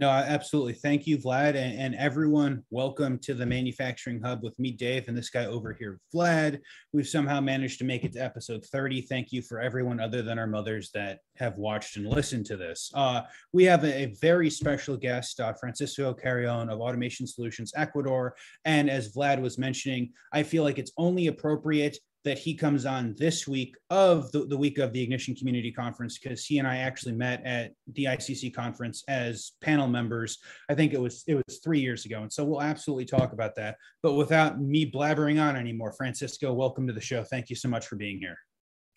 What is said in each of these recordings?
No, absolutely. Thank you, Vlad. And everyone, welcome to the Manufacturing Hub with me, Dave, and this guy over here, Vlad. We've somehow managed to make it to episode 30. Thank you for everyone other than our mothers that have watched and listened to this. We have a very special guest, Francisco Carrion of Automation Solutions Ecuador. And as Vlad was mentioning, I feel like it's only appropriate that he comes on this week of the week of the Ignition Community Conference, because he and I actually met at the ICC conference as panel members. I think it was 3 years ago. And so we'll absolutely talk about that. But without me blabbering on anymore, Francisco, welcome to the show. Thank you so much for being here.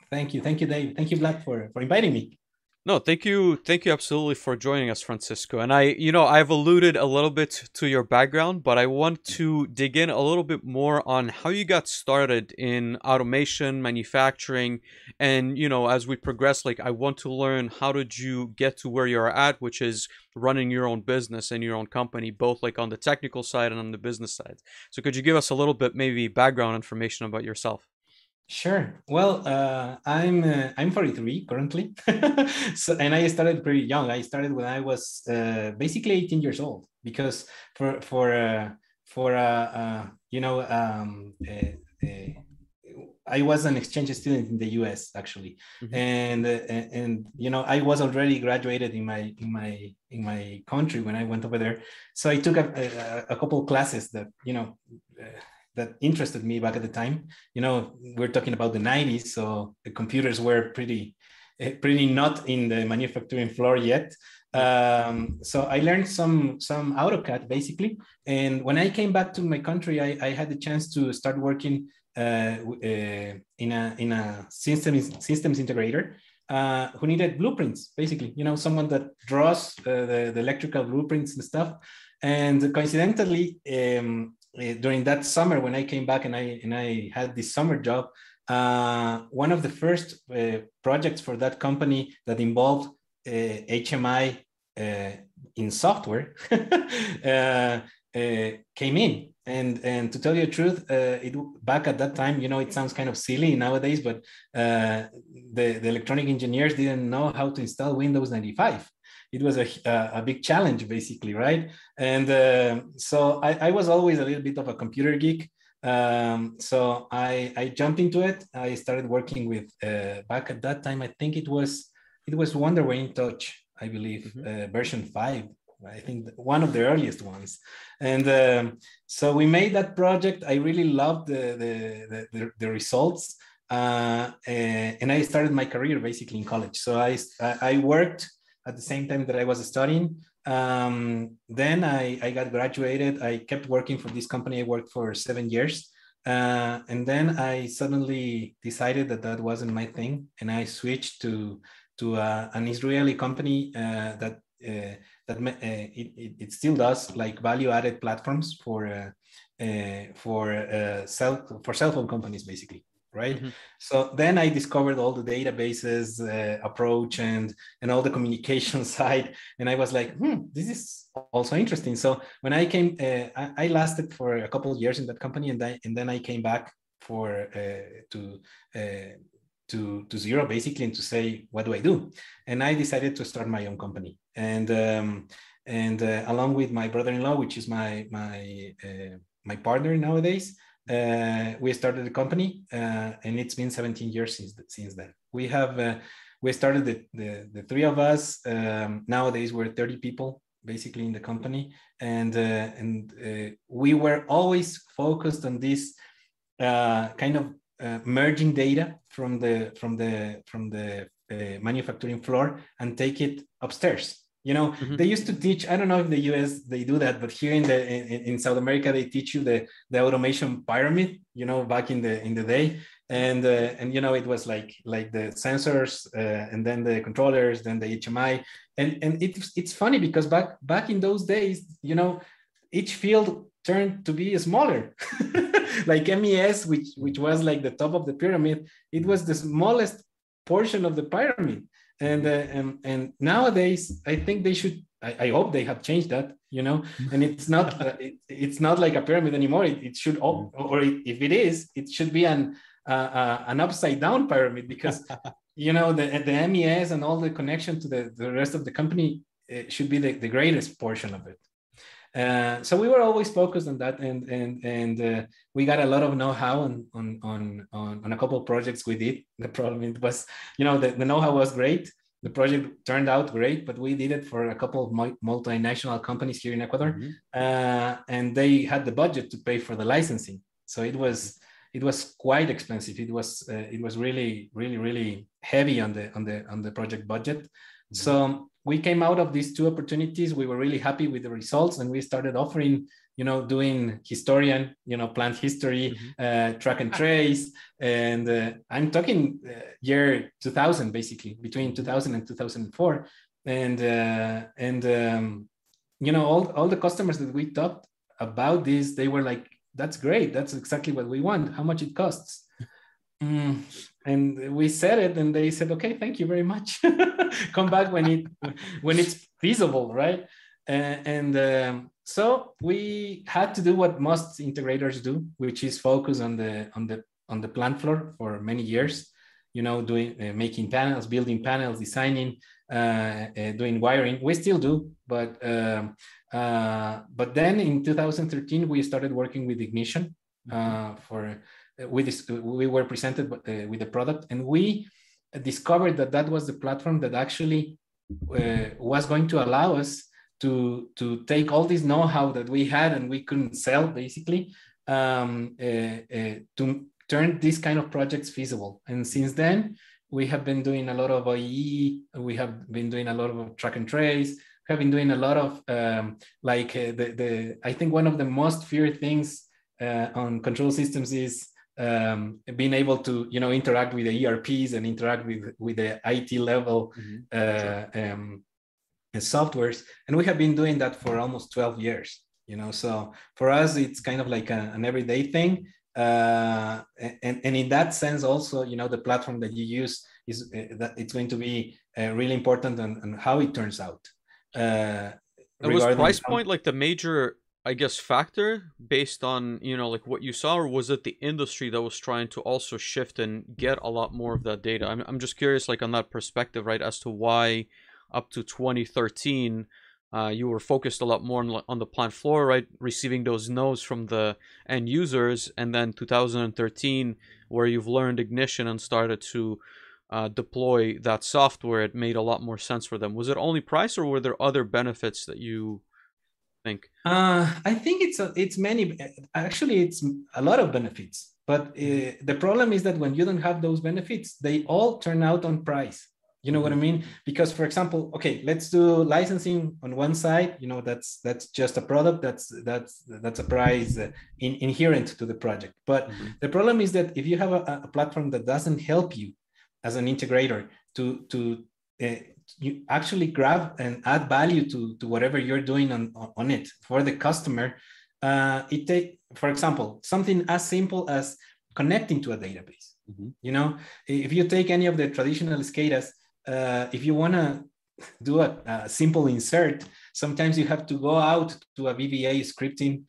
Thank you. Thank you, Dave. Thank you, Vlad, for inviting me. No, thank you. Thank you absolutely for joining us, Francisco. And I've alluded a little bit to your background, but I want to dig in a little bit more on how you got started in automation, manufacturing, and, as we progress, I want to learn, how did you get to where you're at, which is running your own business and your own company, both on the technical side and on the business side. So could you give us a little bit, maybe background information about yourself? Sure. Well, I'm 43 currently, so, and I started pretty young. I started when I was basically 18 years old, because I was an exchange student in the U.S. actually, mm-hmm. and I was already graduated in my country when I went over there. So I took a couple of classes that that interested me back at the time. We're talking about the 90s, so the computers were pretty not in the manufacturing floor yet. So I learned some AutoCAD basically. And when I came back to my country, I had the chance to start working in a systems integrator who needed blueprints, basically. Someone that draws the electrical blueprints and stuff. And coincidentally, during that summer, when I came back and I had this summer job, one of the first projects for that company that involved HMI in software came in. And to tell you the truth, back at that time, it sounds kind of silly nowadays, but the electronic engineers didn't know how to install Windows 95. It was a big challenge, basically, right? And so I was always a little bit of a computer geek. So I jumped into it. I started working with, back at that time, I think it was Wonderware InTouch, I believe, mm-hmm. Version 5. I think one of the earliest ones. And so we made that project. I really loved the results. And I started my career basically in college. So I worked at the same time that I was studying. Then I got graduated. I kept working for this company. I worked for 7 years. And then I suddenly decided that wasn't my thing. And I switched to an Israeli company that still does value-added platforms for cell phone companies, basically, right? Mm-hmm. So then I discovered all the databases approach and all the communication side, and I was like, this is also interesting. So when I came, I lasted for a couple of years in that company, and then I came back for to zero basically, and to say, what do I do? And I decided to start my own company. And along with my brother-in-law, which is my partner nowadays, we started the company, and it's been 17 years since then. We have we started the three of us. Nowadays, we're 30 people basically in the company, and we were always focused on this kind of merging data from the manufacturing floor and take it upstairs. Mm-hmm. They used to teach, I don't know if the US they do that, but here in South America they teach you the automation pyramid, back in the day, and it was like the sensors, and then the controllers, then the HMI, and it's funny because back in those days, each field turned to be smaller. Like MES, which was like the top of the pyramid, it was the smallest portion of the pyramid. And nowadays, I think they should. I hope they have changed that. And it's not it's not like a pyramid anymore. It should, or if it is, it should be an upside down pyramid, because the MES and all the connection to the rest of the company it should be the greatest portion of it. So we were always focused on that, and we got a lot of know-how on a couple of projects we did. The problem it was, you know, the know-how was great. The project turned out great, but we did it for a couple of multinational companies here in Ecuador, mm-hmm. And they had the budget to pay for the licensing. So it was quite expensive. It was really heavy on the project budget. Mm-hmm. So we came out of these two opportunities. We were really happy with the results, and we started offering, you know, doing historian, you know, plant history, mm-hmm. Track and trace. And I'm talking year 2000, basically, between 2000 and 2004. And you know, all the customers that we talked about this, they were like, that's great. That's exactly what we want. How much it costs? And we said it, and they said, okay, thank you very much. Come back when it's feasible, right? So we had to do what most integrators do, which is focus on the plant floor for many years, you know, doing making panels, building panels, designing, doing wiring. We still do, but then in 2013 we started working with Ignition we were presented with the product, and we discovered that was the platform that actually was going to allow us to take all this know-how that we had and we couldn't sell, basically, to turn these kind of projects feasible. And since then, we have been doing a lot of OEE, we have been doing a lot of track and trace, we have been doing a lot of, I think one of the most feared things on control systems is being able to, you know, interact with the ERPs and interact with the IT level softwares. And we have been doing that for almost 12 years, you know, so for us, it's kind of like an everyday thing. And in that sense, also, you know, the platform that you use is that it's going to be really important on how it turns out. Was price point like the major, I guess, factor based on, you know, like what you saw, or was it the industry that was trying to also shift and get a lot more of that data? I'm just curious, like on that perspective, right, as to why up to 2013, you were focused a lot more on the plant floor, right, receiving those no's from the end users, and then 2013, where you've learned Ignition and started to deploy that software, it made a lot more sense for them. Was it only price, or were there other benefits that you think? I think it's many. Actually, it's a lot of benefits, but the problem is that when you don't have those benefits, they all turn out on price. You know what I mean? Because, for example, okay, let's do licensing on one side. You know, that's just a product. That's a price inherent to the project. But the problem is that if you have a platform that doesn't help you as an integrator to you actually grab and add value to whatever you're doing on it for the customer, for example, something as simple as connecting to a database. Mm-hmm. You know, if you take any of the traditional SCADAs, if you want to do a simple insert, sometimes you have to go out to a VBA scripting.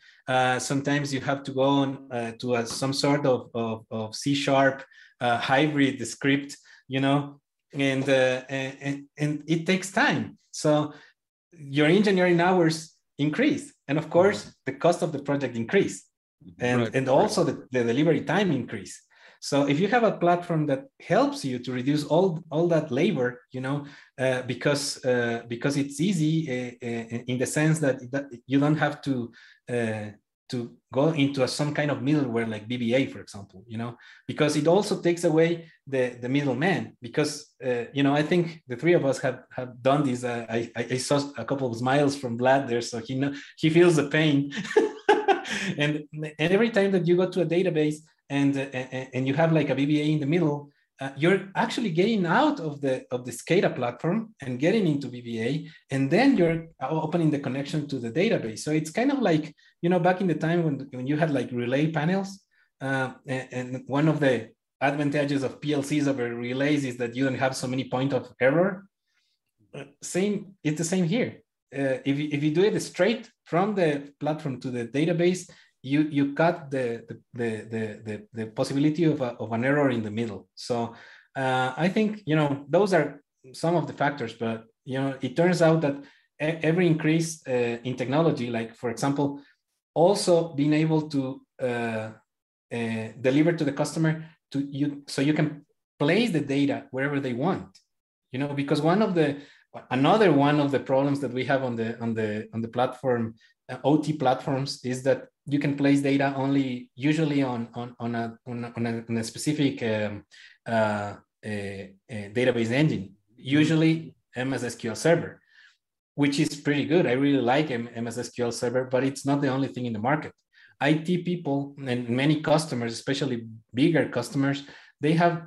Sometimes you have to go on to some sort of C sharp hybrid script, you know, and it takes time. So your engineering hours increase, and of course the cost of the project increase, and also the delivery time increase. So if you have a platform that helps you to reduce all that labor, you know, because it's easy in the sense that you don't have to go into some kind of middleware like VBA, for example, you know, because it also takes away the middleman. Because, you know, I think the three of us have done this. I saw a couple of smiles from Vlad there, so he feels the pain. and every time that you go to a database, and you have like a VBA in the middle, you're actually getting out of the SCADA platform and getting into VBA, and then you're opening the connection to the database. So it's kind of like, you know, back in the time when you had like relay panels, and one of the advantages of PLCs over relays is that you don't have so many points of error. It's the same here. If you do it straight from the platform to the database, you cut the possibility of an error in the middle. So I think, you know, those are some of the factors, but, you know, it turns out that every increase in technology, like for example, also being able to deliver to the customer so you can place the data wherever they want, you know, because another one of the problems that we have on the platform, OT platforms, is that you can place data only usually on a specific database engine, usually MS SQL Server, which is pretty good. I really like MS SQL Server, but it's not the only thing in the market. IT people and many customers, especially bigger customers, they have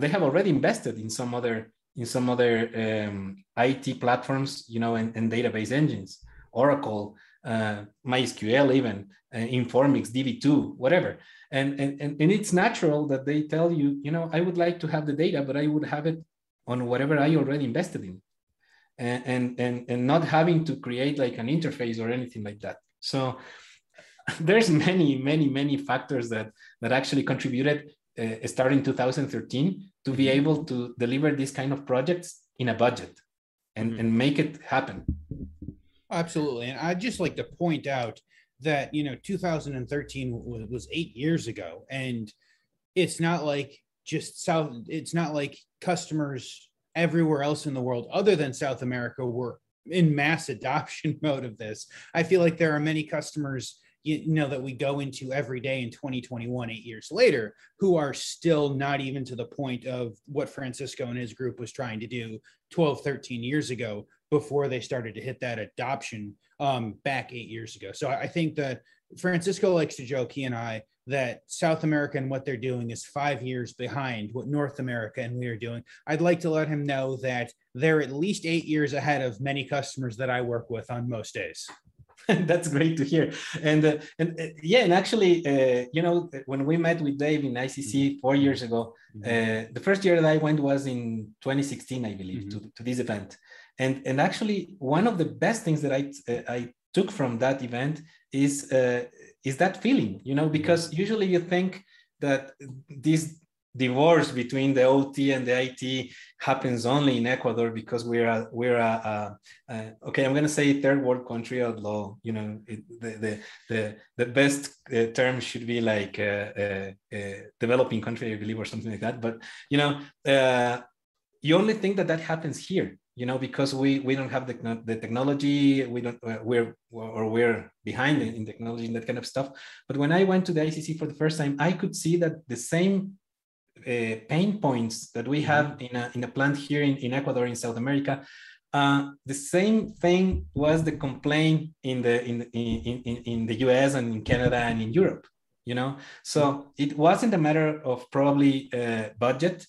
already invested in some other IT platforms, you know, and database engines, Oracle, MySQL, even Informix, DB2, whatever. And it's natural that they tell you, you know, I would like to have the data, but I would have it on whatever I already invested in, and not having to create like an interface or anything like that. So there's many factors that actually contributed starting 2013 to be able to deliver these kind of projects in a budget and make it happen. Absolutely. And I'd just like to point out that, you know, 2013 was 8 years ago, and it's not like it's not like customers everywhere else in the world other than South America were in mass adoption mode of this. I feel like there are many customers, you know, that we go into every day in 2021, 8 years later, who are still not even to the point of what Francisco and his group was trying to do 12, 13 years ago, before they started to hit that adoption back 8 years ago. So I think that Francisco likes to joke, he and I, that South America and what they're doing is 5 years behind what North America and we are doing. I'd like to let him know that they're at least 8 years ahead of many customers that I work with on most days. That's great to hear. And actually, you know, when we met with Dave in ICC 4 years ago, the first year that I went was in 2016, I believe, to this event. And actually, one of the best things that I took from that event is that feeling, you know, because usually you think that this divorce between the OT and the IT happens only in Ecuador because we're I'm going to say third world country at law. You know, the best term should be like developing country, I believe, or something like that. But, you know, you only think that happens here, you know, because we don't have the technology, we're behind in technology and that kind of stuff. But when I went to the ICC for the first time, I could see that the same pain points that we have in a plant here in Ecuador, in South America, the same thing was the complaint in the US and in Canada and in Europe, you know. So it wasn't a matter of probably budget.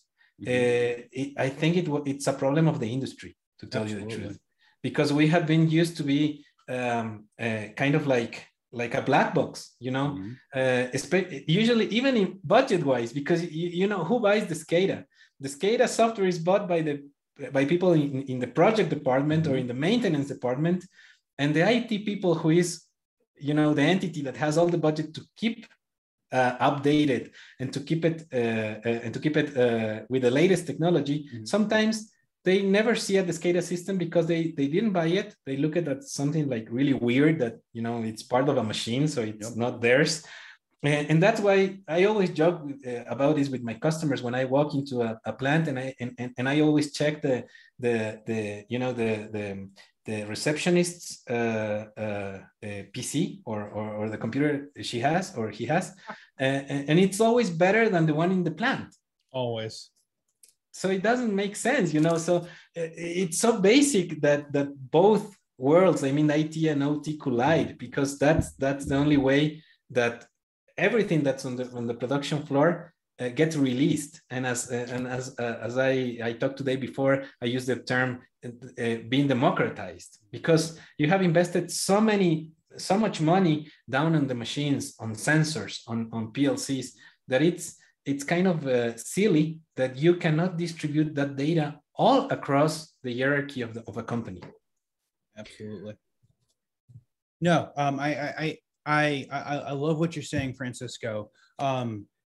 I think it's a problem of the industry, to tell Absolutely. You the truth, because we have been used to be kind of like a black box, you know, usually even in budget wise, because you know, who buys the SCADA? The SCADA software is bought by people in the project department or in the maintenance department, and the IT people, who is, you know, the entity that has all the budget to keep updated and to keep it with the latest technology. Sometimes they never see at the SCADA system because they didn't buy it. They look at that something like really weird, that, you know, it's part of a machine, so it's not theirs. And that's why I always joke about this with my customers when I walk into a plant, and I always check the you know, the receptionist's PC or the computer she has or he has, and it's always better than the one in the plant. Always. So it doesn't make sense, you know. So it's so basic that both worlds, I mean, IT and OT, collide, because that's the only way that everything that's on the production floor gets released. And as I talked today before, I used the term being democratized, because you have invested so much money down on the machines, on sensors, on PLCs, that it's kind of silly that you cannot distribute that data all across the hierarchy of a company. Absolutely. No, I love what you're saying, Francisco.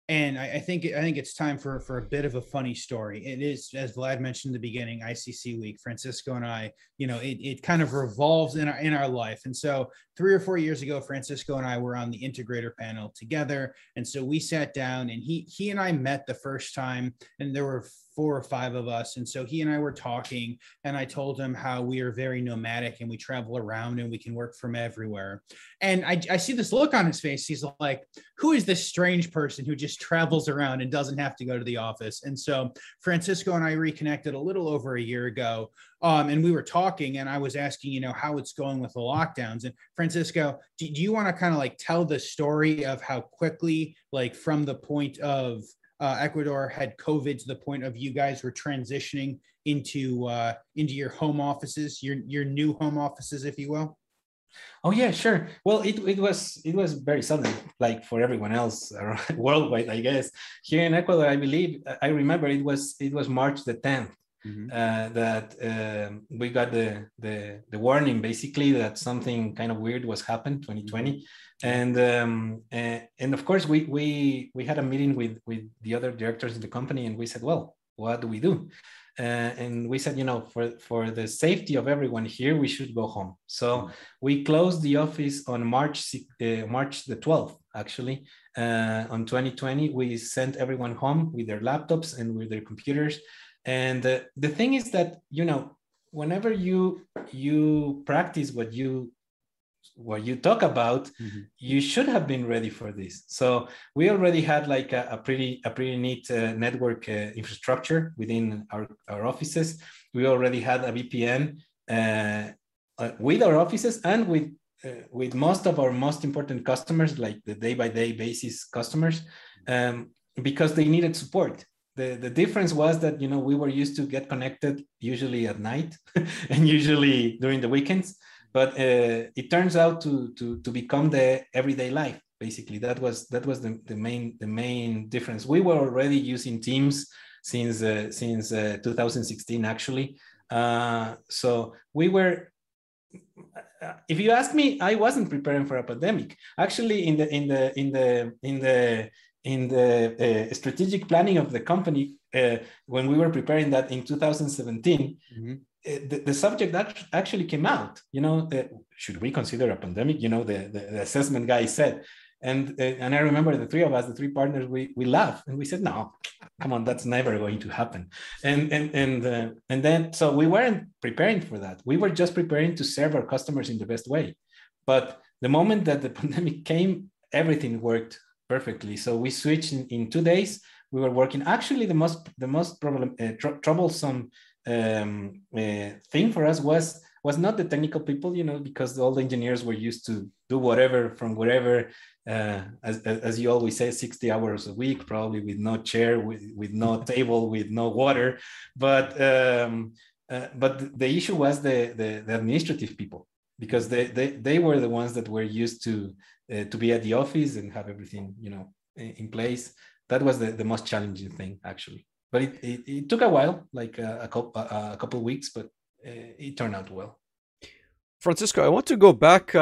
And I think it's time for a bit of a funny story. It is, as Vlad mentioned in the beginning, ICC week. Francisco and I, you know, it kind of revolves in our life. And so 3 or 4 years ago, Francisco and I were on the integrator panel together. And so we sat down, and he and I met the first time, and there were 4 or 5 of us. And so he and I were talking, and I told him how we are very nomadic and we travel around and we can work from everywhere. And I see this look on his face. He's like, who is this strange person who just travels around and doesn't have to go to the office? And so Francisco and I reconnected a little over a year ago. And we were talking, and I was asking, you know, how it's going with the lockdowns. And Francisco, do you want to kind of like tell the story of how quickly, like from the point of Ecuador had COVID to the point of you guys were transitioning into your home offices, your new home offices, if you will? Oh yeah, sure. Well, it was very sudden, like for everyone else worldwide, I guess. Here in Ecuador, I believe I remember it was March the 10th that we got the warning, basically, that something kind of weird was happened 2020. And of course we had a meeting with the other directors of the company, and we said, well, what do we do? And we said, you know, for the safety of everyone here, we should go home. So we closed the office on March the 12th, actually, on 2020. We sent everyone home with their laptops and with their computers. And the thing is that, you know, whenever you practice what you talk about, you should have been ready for this. So we already had like a pretty neat network infrastructure within our offices. We already had a VPN with our offices and with most of our most important customers, like the day-by-day basis customers, because they needed support. The difference was that, you know, we were used to get connected usually at night and usually during the weekends. But it turns out to become the everyday life. Basically, that was the main difference. We were already using Teams since 2016, actually. So we were. If you ask me, I wasn't preparing for a pandemic. Actually, in the strategic planning of the company, when we were preparing that in 2017. The subject actually came out, you know, should we consider a pandemic? You know, the assessment guy said, and I remember the three of us, the three partners, we laughed and we said, no, come on, that's never going to happen. And then, so we weren't preparing for that. We were just preparing to serve our customers in the best way. But the moment that the pandemic came, everything worked perfectly. So we switched in 2 days. We were working. Actually, the most troublesome thing for us was not the technical people, you know, because all the engineers were used to do whatever from wherever, as you always say, 60 hours a week, probably with no chair, with no table, with no water. But the issue was the administrative people, because they were the ones that were used to be at the office and have everything, you know, in place. That was the most challenging thing, actually. But it took a while, like a couple of weeks, but it turned out well. Francisco, I want to go back.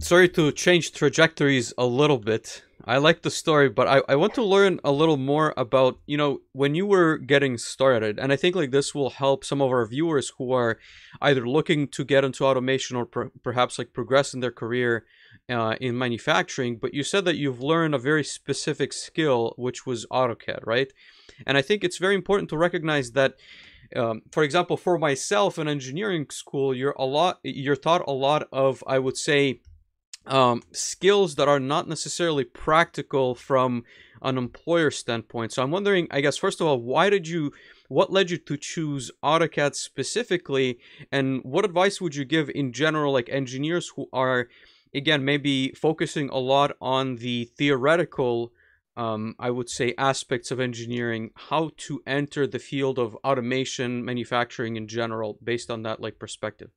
Sorry to change trajectories a little bit. I like the story, but I want to learn a little more about, you know, when you were getting started. And I think like this will help some of our viewers who are either looking to get into automation or perhaps like progress in their career in manufacturing. But you said that you've learned a very specific skill, which was AutoCAD, right? And I think it's very important to recognize that, for example, for myself in engineering school, you're taught a lot of, I would say, skills that are not necessarily practical from an employer standpoint. So I'm wondering, I guess, first of all, what led you to choose AutoCAD specifically? And what advice would you give in general, like engineers who are, again, maybe focusing a lot on the theoretical I would say aspects of engineering, how to enter the field of automation, manufacturing in general, based on that like perspective?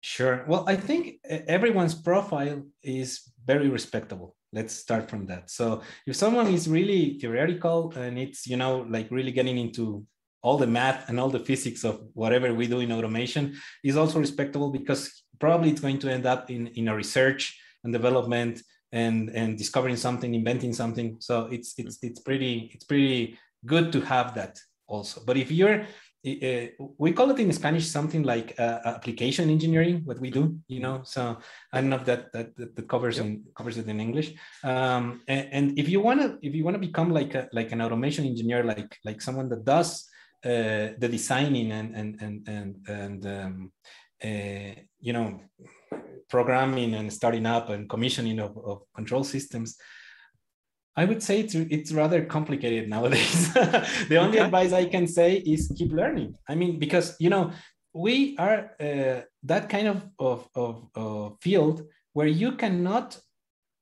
Sure. Well, I think everyone's profile is very respectable. Let's start from that. So if someone is really theoretical and it's, you know, like really getting into all the math and all the physics of whatever we do in automation, is also respectable because probably it's going to end up in a research and development and discovering something, inventing something. So it's pretty good to have that also. But if you're, we call it in Spanish something like application engineering, what we do, you know. So I don't know if that covers yep. Covers it in English. And if you wanna become like an automation engineer, like someone that does the designing and you know, programming and starting up and commissioning of control systems, I would say it's rather complicated nowadays. The only advice I can say is keep learning. I mean, because, you know, we are that kind of field where you cannot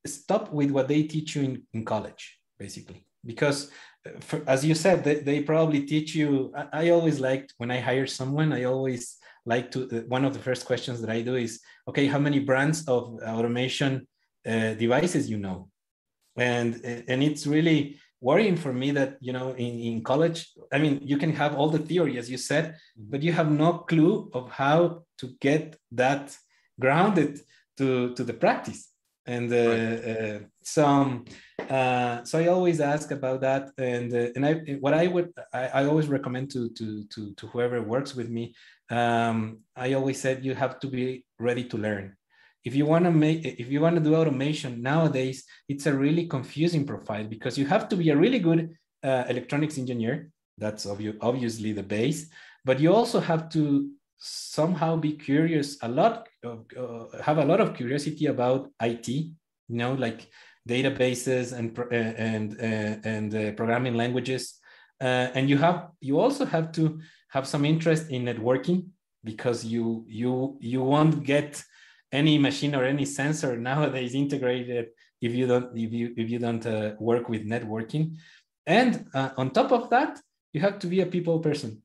stop with what they teach you in college, basically. Because as you said, they probably teach you, I always liked when I hire someone, I always like to, one of the first questions that I do is, okay, how many brands of automation devices you know? And it's really worrying for me that, you know, in college, I mean, you can have all the theory, as you said, but you have no clue of how to get that grounded to the practice. And so I always ask about that. And I always recommend to whoever works with me, I always said, you have to be ready to learn. If you want to do automation nowadays, it's a really confusing profile because you have to be a really good electronics engineer. That's obviously the base, but you also have to somehow be curious have a lot of curiosity about IT, you know, like databases and programming languages, and you also have to have some interest in networking because you won't get any machine or any sensor nowadays integrated if you don't work with networking. And on top of that, you have to be a people person,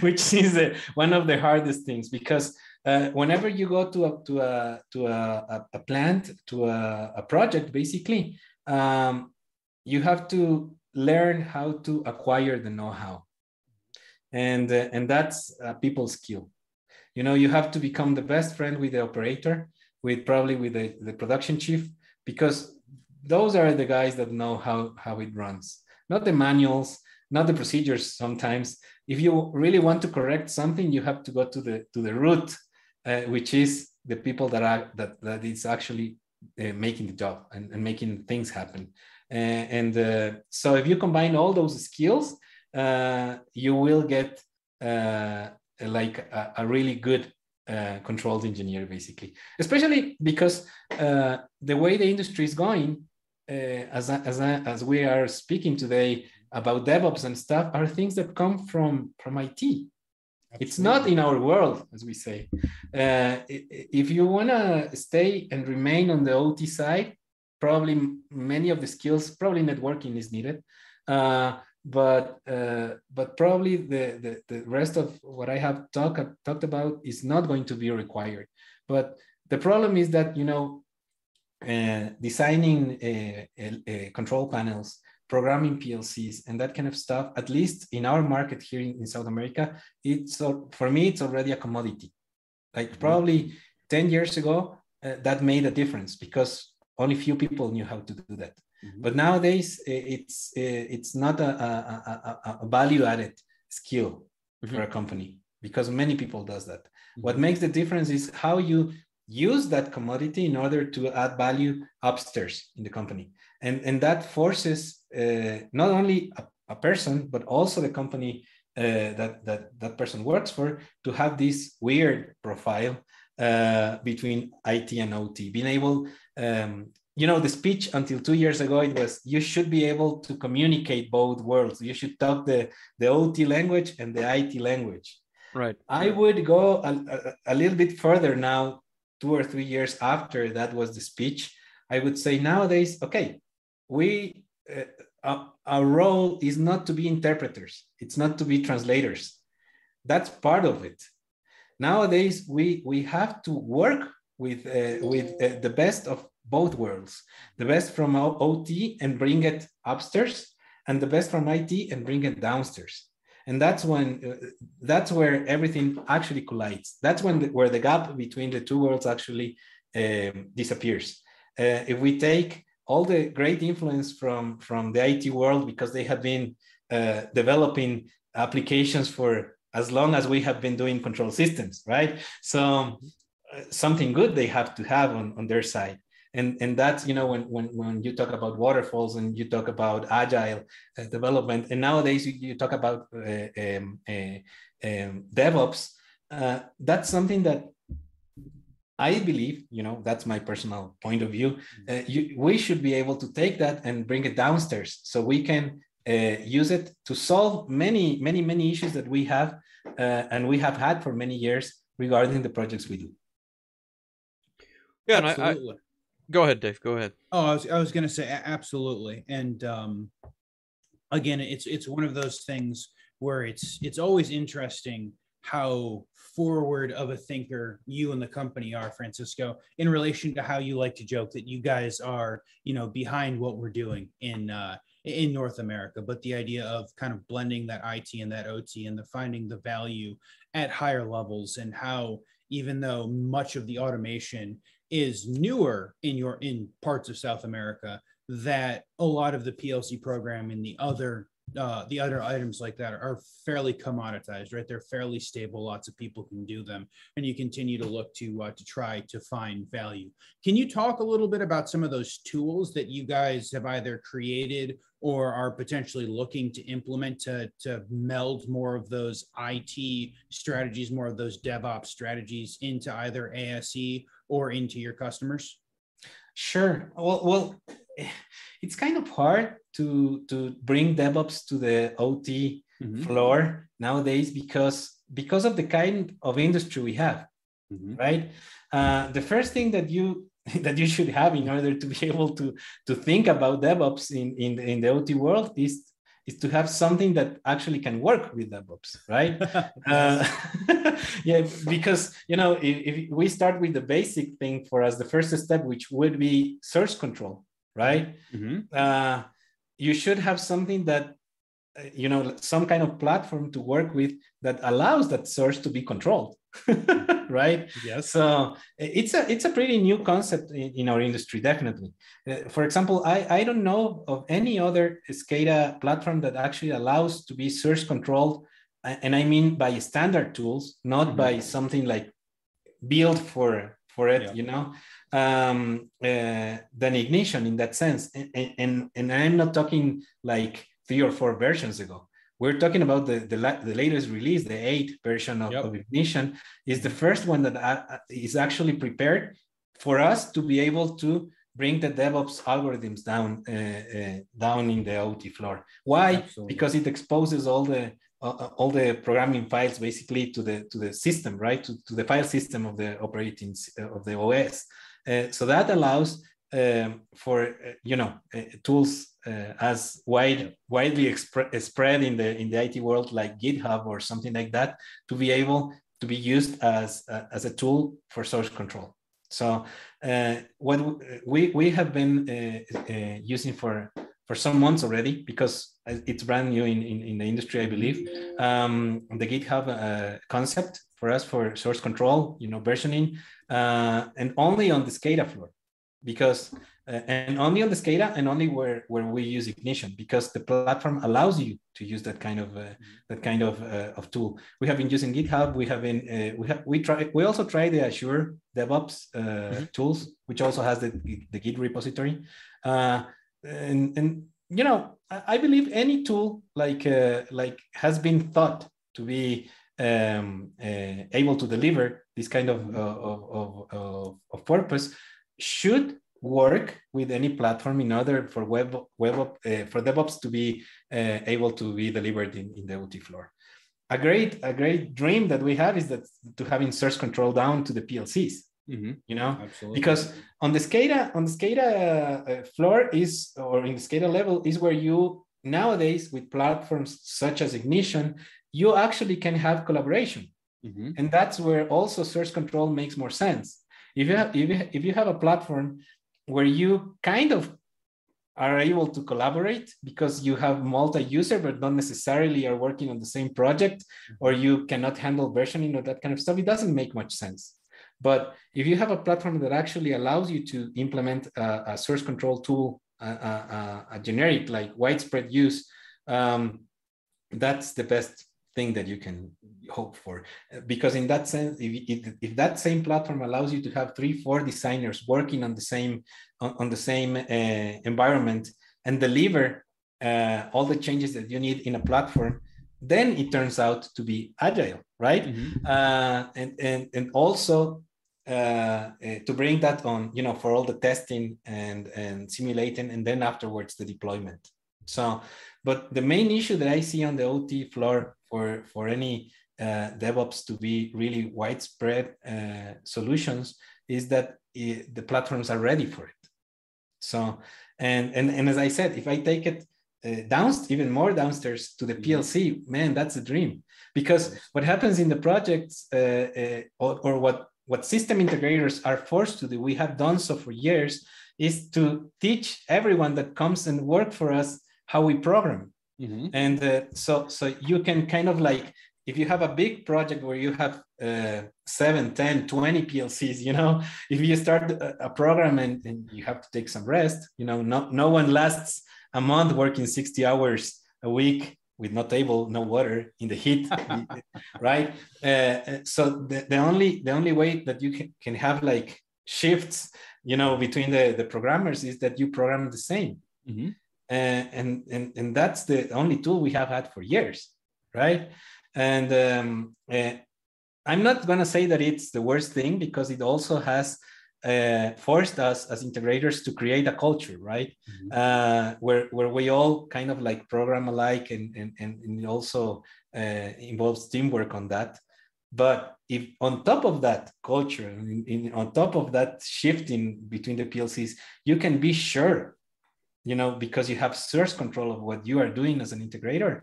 which is one of the hardest things, because whenever you go to a plant, to a project, basically, you have to learn how to acquire the know-how, and that's a people skill. You know, you have to become the best friend with the operator, probably with the production chief, because those are the guys that know how it runs, not the manuals, not the procedures. Sometimes if you really want to correct something, you have to go to the root, which is the people that is actually making the job and making things happen. So if you combine all those skills, you will get like a really good controlled engineer, basically, especially because the way the industry is going, as we are speaking today about DevOps and stuff, are things that come from IT. Absolutely. It's not in our world, as we say. If you want to stay and remain on the OT side, probably many of the skills, probably networking is needed. But probably the rest of what I have talked about is not going to be required. But the problem is that, you know, designing control panels, programming PLCs, and that kind of stuff, at least in our market here in South America, for me, it's already a commodity. Like probably 10 years ago, that made a difference because only few people knew how to do that. Mm-hmm. But nowadays, it's not a value-added skill for a company because many people does that. Mm-hmm. What makes the difference is how you use that commodity in order to add value upstairs in the company. And that forces not only a person, but also the company that person works for to have this weird profile between IT and OT, being able... you know, the speech until 2 years ago, it was, you should be able to communicate both worlds. You should talk the OT language and the IT language. Right. I would go a little bit further now, 2 or 3 years after that was the speech. I would say nowadays, okay, we, our role is not to be interpreters. It's not to be translators. That's part of it. Nowadays, we have to work with the best of both worlds, the best from OT and bring it upstairs, and the best from IT and bring it downstairs. And that's where everything actually collides. That's where the gap between the two worlds actually disappears. if we take all the great influence from the IT world, because they have been developing applications for as long as we have been doing control systems, right? So something good they have to have on their side. And that's, you know, when you talk about waterfalls and you talk about agile development, and nowadays you talk about DevOps, that's something that I believe, you know, that's my personal point of view. We should be able to take that and bring it downstairs so we can use it to solve many issues that we have and we have had for many years regarding the projects we do. Yeah, and absolutely. Go ahead, Dave. Go ahead. Oh, I was going to say absolutely. And again, it's one of those things where it's always interesting how forward of a thinker you and the company are, Francisco, in relation to how you like to joke that you guys are, you know, behind what we're doing in North America. But the idea of kind of blending that IT and that OT and the finding the value at higher levels, and how even though much of the automation is newer in parts of South America, that a lot of the PLC program and the other items like that are fairly commoditized, right? They're fairly stable. Lots of people can do them, and you continue to look to try to find value. Can you talk a little bit about some of those tools that you guys have either created or are potentially looking to implement to meld more of those IT strategies, more of those DevOps strategies into either ASE or into your customers? Sure. Well, it's kind of hard to bring DevOps to the OT floor nowadays because of the kind of industry we have, right? The first thing that you should have in order to be able to think about DevOps in the OT world is to have something that actually can work with DevOps, right? Yeah, because, you know, if we start with the basic thing for us, the first step, which would be source control, right? You should have something that, you know, some kind of platform to work with that allows that source to be controlled, right? Yes. So it's a pretty new concept in our industry, definitely. For example, I don't know of any other SCADA platform that actually allows to be source controlled, and I mean by standard tools, not by something like built for it, you know, than Ignition in that sense. And I'm not talking like 3 or 4 versions ago. We're talking about the latest release, the 8th version of Ignition, is the first one that is actually prepared for us to be able to bring the DevOps algorithms down in the OT floor. Why? Absolutely. Because it exposes all the programming files basically to the system, right? To the file system of the operating of the OS. So that allows for you know, tools as widely spread in the IT world, like GitHub or something like that, to be able to be used as a tool for source control. So what we have been using for some months already, because it's brand new in the industry, I believe. The GitHub concept for us for source control, you know, versioning, and only on the SCADA floor, because and only on the SCADA and only where we use Ignition, because the platform allows you to use that kind of tool. We have been using GitHub. We have been we also try the Azure DevOps tools, which also has the Git repository. And you know, I believe any tool like has been thought to be able to deliver this kind of purpose should work with any platform in order for for DevOps to be able to be delivered in the OT floor. A great dream that we have is that to having source control down to the PLCs. You know, absolutely. Because on the SCADA floor is, or in the SCADA level is where you nowadays with platforms such as Ignition, you actually can have collaboration, and that's where also source control makes more sense. If you have a platform where you kind of are able to collaborate because you have multi-user, but not necessarily are working on the same project, or you cannot handle versioning or that kind of stuff, it doesn't make much sense. But if you have a platform that actually allows you to implement a source control tool, a generic, like widespread use, that's the best thing that you can hope for. Because in that sense, if that same platform allows you to have 3-4 designers working on the same environment and deliver all the changes that you need in a platform, then it turns out to be agile, right? Mm-hmm. And also to bring that on, you know, for all the testing and simulating, and then afterwards the deployment. So, but the main issue that I see on the OT floor for any DevOps to be really widespread solutions is that the platforms are ready for it. So, and as I said, if I take it even more downstairs to the PLC, man, that's a dream. Because what happens in the projects or what system integrators are forced to do, we have done so for years, is to teach everyone that comes and work for us how we program. Mm-hmm. And so you can kind of like, if you have a big project where you have 7, 10, 20 PLCs, you know, if you start a program and you have to take some rest, you know, no one lasts a month working 60 hours a week with no table, no water, in the heat, right? So the only way that you can have like shifts, you know, between the programmers is that you program the same. Mm-hmm. And that's the only tool we have had for years, right? And I'm not gonna say that it's the worst thing, because it also has forced us as integrators to create a culture, right? Mm-hmm. Where we all kind of like program alike, and also involves teamwork on that. But if on top of that culture, on top of that shifting between the PLCs, you can be sure, you know, because you have source control of what you are doing as an integrator,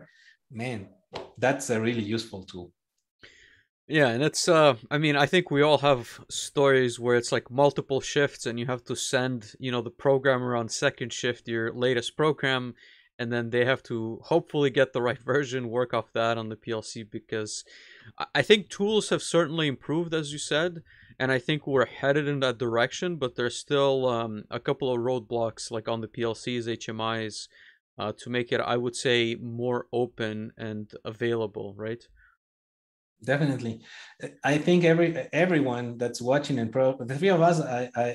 man, that's a really useful tool. Yeah, and it's, I mean, I think we all have stories where it's like multiple shifts and you have to send, you know, the programmer on second shift your latest program, and then they have to hopefully get the right version, work off that on the PLC, because I think tools have certainly improved, as you said, and I think we're headed in that direction, but there's still a couple of roadblocks, like on the PLCs, HMIs, to make it, I would say, more open and available, right? Definitely. I think everyone that's watching, and the three of us,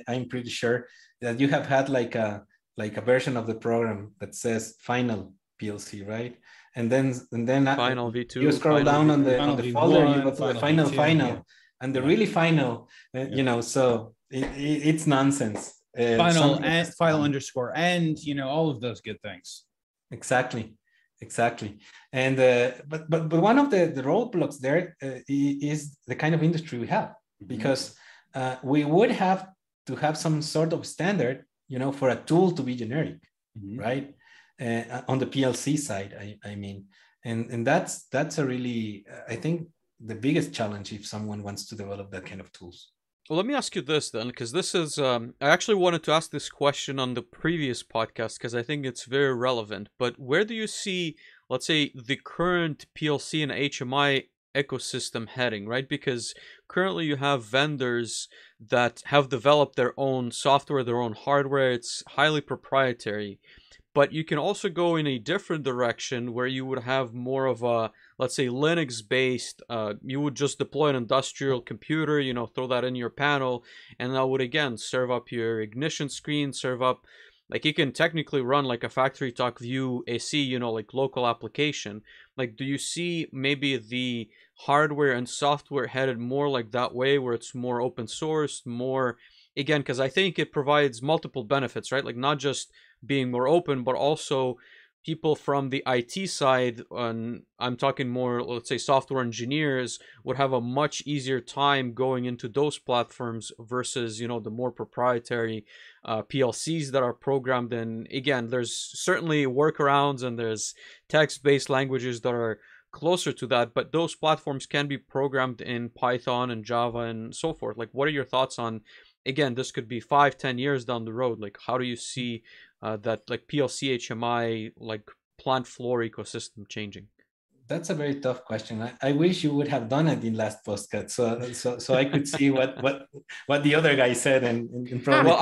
I'm pretty sure that you have had like a version of the program that says final PLC, right? And then final V2, you scroll down on the folder, you go to the final, and the really final, you know, so it's nonsense. Final and file underscore, and, you know, all of those good things. Exactly. Exactly, and but one of the roadblocks there is the kind of industry we have, because we would have to have some sort of standard, you know, for a tool to be generic, right? On the PLC side, I mean, and that's a really, I think, the biggest challenge if someone wants to develop that kind of tools. Well, let me ask you this then, because this is, I actually wanted to ask this question on the previous podcast, because I think it's very relevant, but where do you see, let's say, the current PLC and HMI ecosystem heading, right? Because currently you have vendors that have developed their own software, their own hardware, it's highly proprietary, but you can also go in a different direction where you would have more of a, let's say, Linux-based, you would just deploy an industrial computer, you know, throw that in your panel, and that would, again, serve up your Ignition screen, serve up, like, you can technically run, like, a FactoryTalk View AC, you know, like, local application. Like, do you see maybe the hardware and software headed more like that way, where it's more open source, more, again, because I think it provides multiple benefits, right? Like, not just being more open, but also people from the IT side, and I'm talking more, let's say, software engineers, would have a much easier time going into those platforms versus, you know, the more proprietary PLCs that are programmed. And again, there's certainly workarounds and there's text-based languages that are closer to that, but those platforms can be programmed in Python and Java and so forth. Like, what are your thoughts on, again, this could be 5-10 years down the road, like, how do you see that, like, PLC, HMI, like, plant floor ecosystem changing? That's a very tough question. I wish you would have done it in last postcut, so I could see what the other guy said and probably. Well,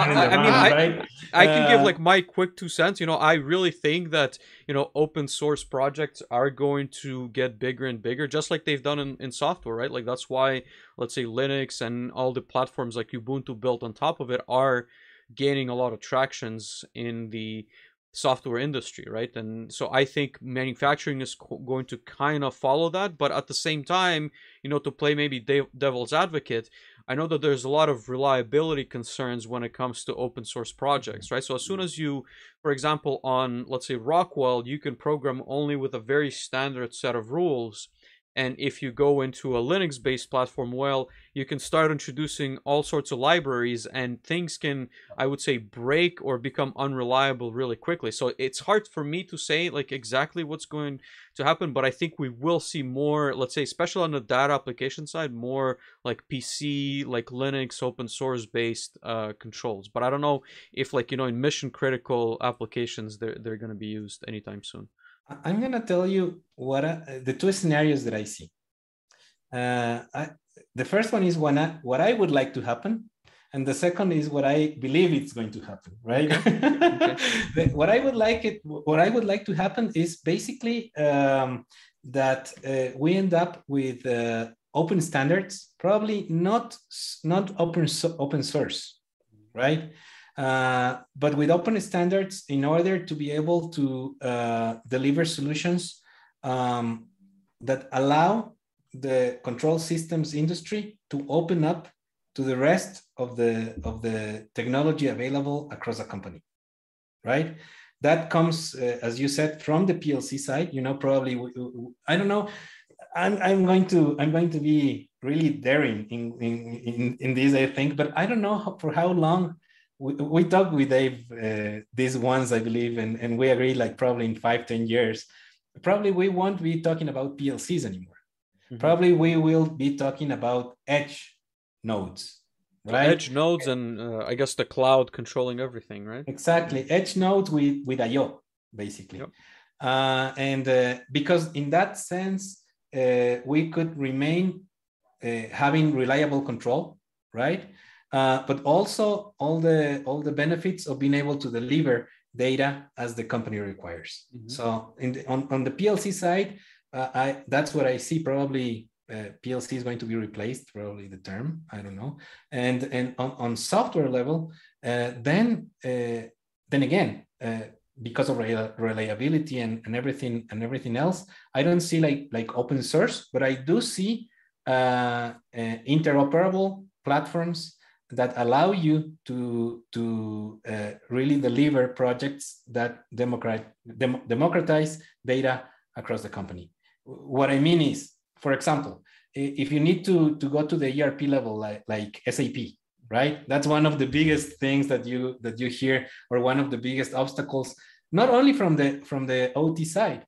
I can give like my quick 2 cents. You know, I really think that, you know, open source projects are going to get bigger and bigger, just like they've done in software, right? Like that's why, let's say, Linux and all the platforms like Ubuntu built on top of it are gaining a lot of tractions in the software industry, right? And so I think manufacturing is going to kind of follow that, but at the same time, you know, to play maybe devil's advocate, I know that there's a lot of reliability concerns when it comes to open source projects, right? So as soon as you, for example, on, let's say, Rockwell, you can program only with a very standard set of rules. And if you go into a Linux-based platform, well, you can start introducing all sorts of libraries and things can, I would say, break or become unreliable really quickly. So it's hard for me to say like exactly what's going to happen, but I think we will see more, let's say, especially on the data application side, more like PC, like Linux, open source-based controls. But I don't know if, like, you know, in mission-critical applications, they're going to be used anytime soon. I'm going to tell you what the two scenarios that I see. The first one is what I would like to happen. And the second is what I believe it's going to happen, right? Okay. What I would like to happen is basically that we end up with open standards, probably not open source, right? But with open standards, in order to be able to deliver solutions that allow the control systems industry to open up to the rest of the technology available across a company, right? That comes, as you said, from the PLC side. You know, probably I don't know. I'm going to be really daring in this, I think, but I don't know for how long. We talked with Dave these ones, I believe, and we agreed like probably in 5-10 years, probably we won't be talking about PLCs anymore. Mm-hmm. Probably we will be talking about edge nodes, right? Edge nodes and I guess the cloud controlling everything, right? Exactly, edge nodes with I/O, basically. Yep. Because in that sense, we could remain having reliable control, right? But also all the benefits of being able to deliver data as the company requires. Mm-hmm. So on the PLC side, that's what I see. Probably PLC is going to be replaced. Probably the term, I don't know. And on software level, then again, because of reliability and everything else, I don't see like open source, but I do see interoperable platforms that allow you to really deliver projects that democratize data across the company. What I mean is, for example, if you need to go to the ERP level, like SAP, right? That's one of the biggest things that you hear, or one of the biggest obstacles, not only from the OT side,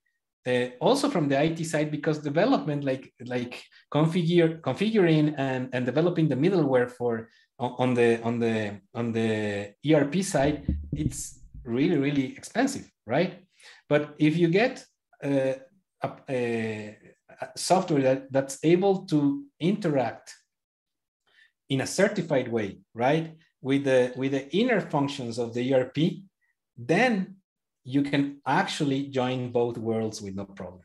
also from the IT side, because development, like configuring and developing the middleware on the ERP side, it's really, really expensive, right? But if you get a software that's able to interact in a certified way, right, with the inner functions of the ERP, then you can actually join both worlds with no problem,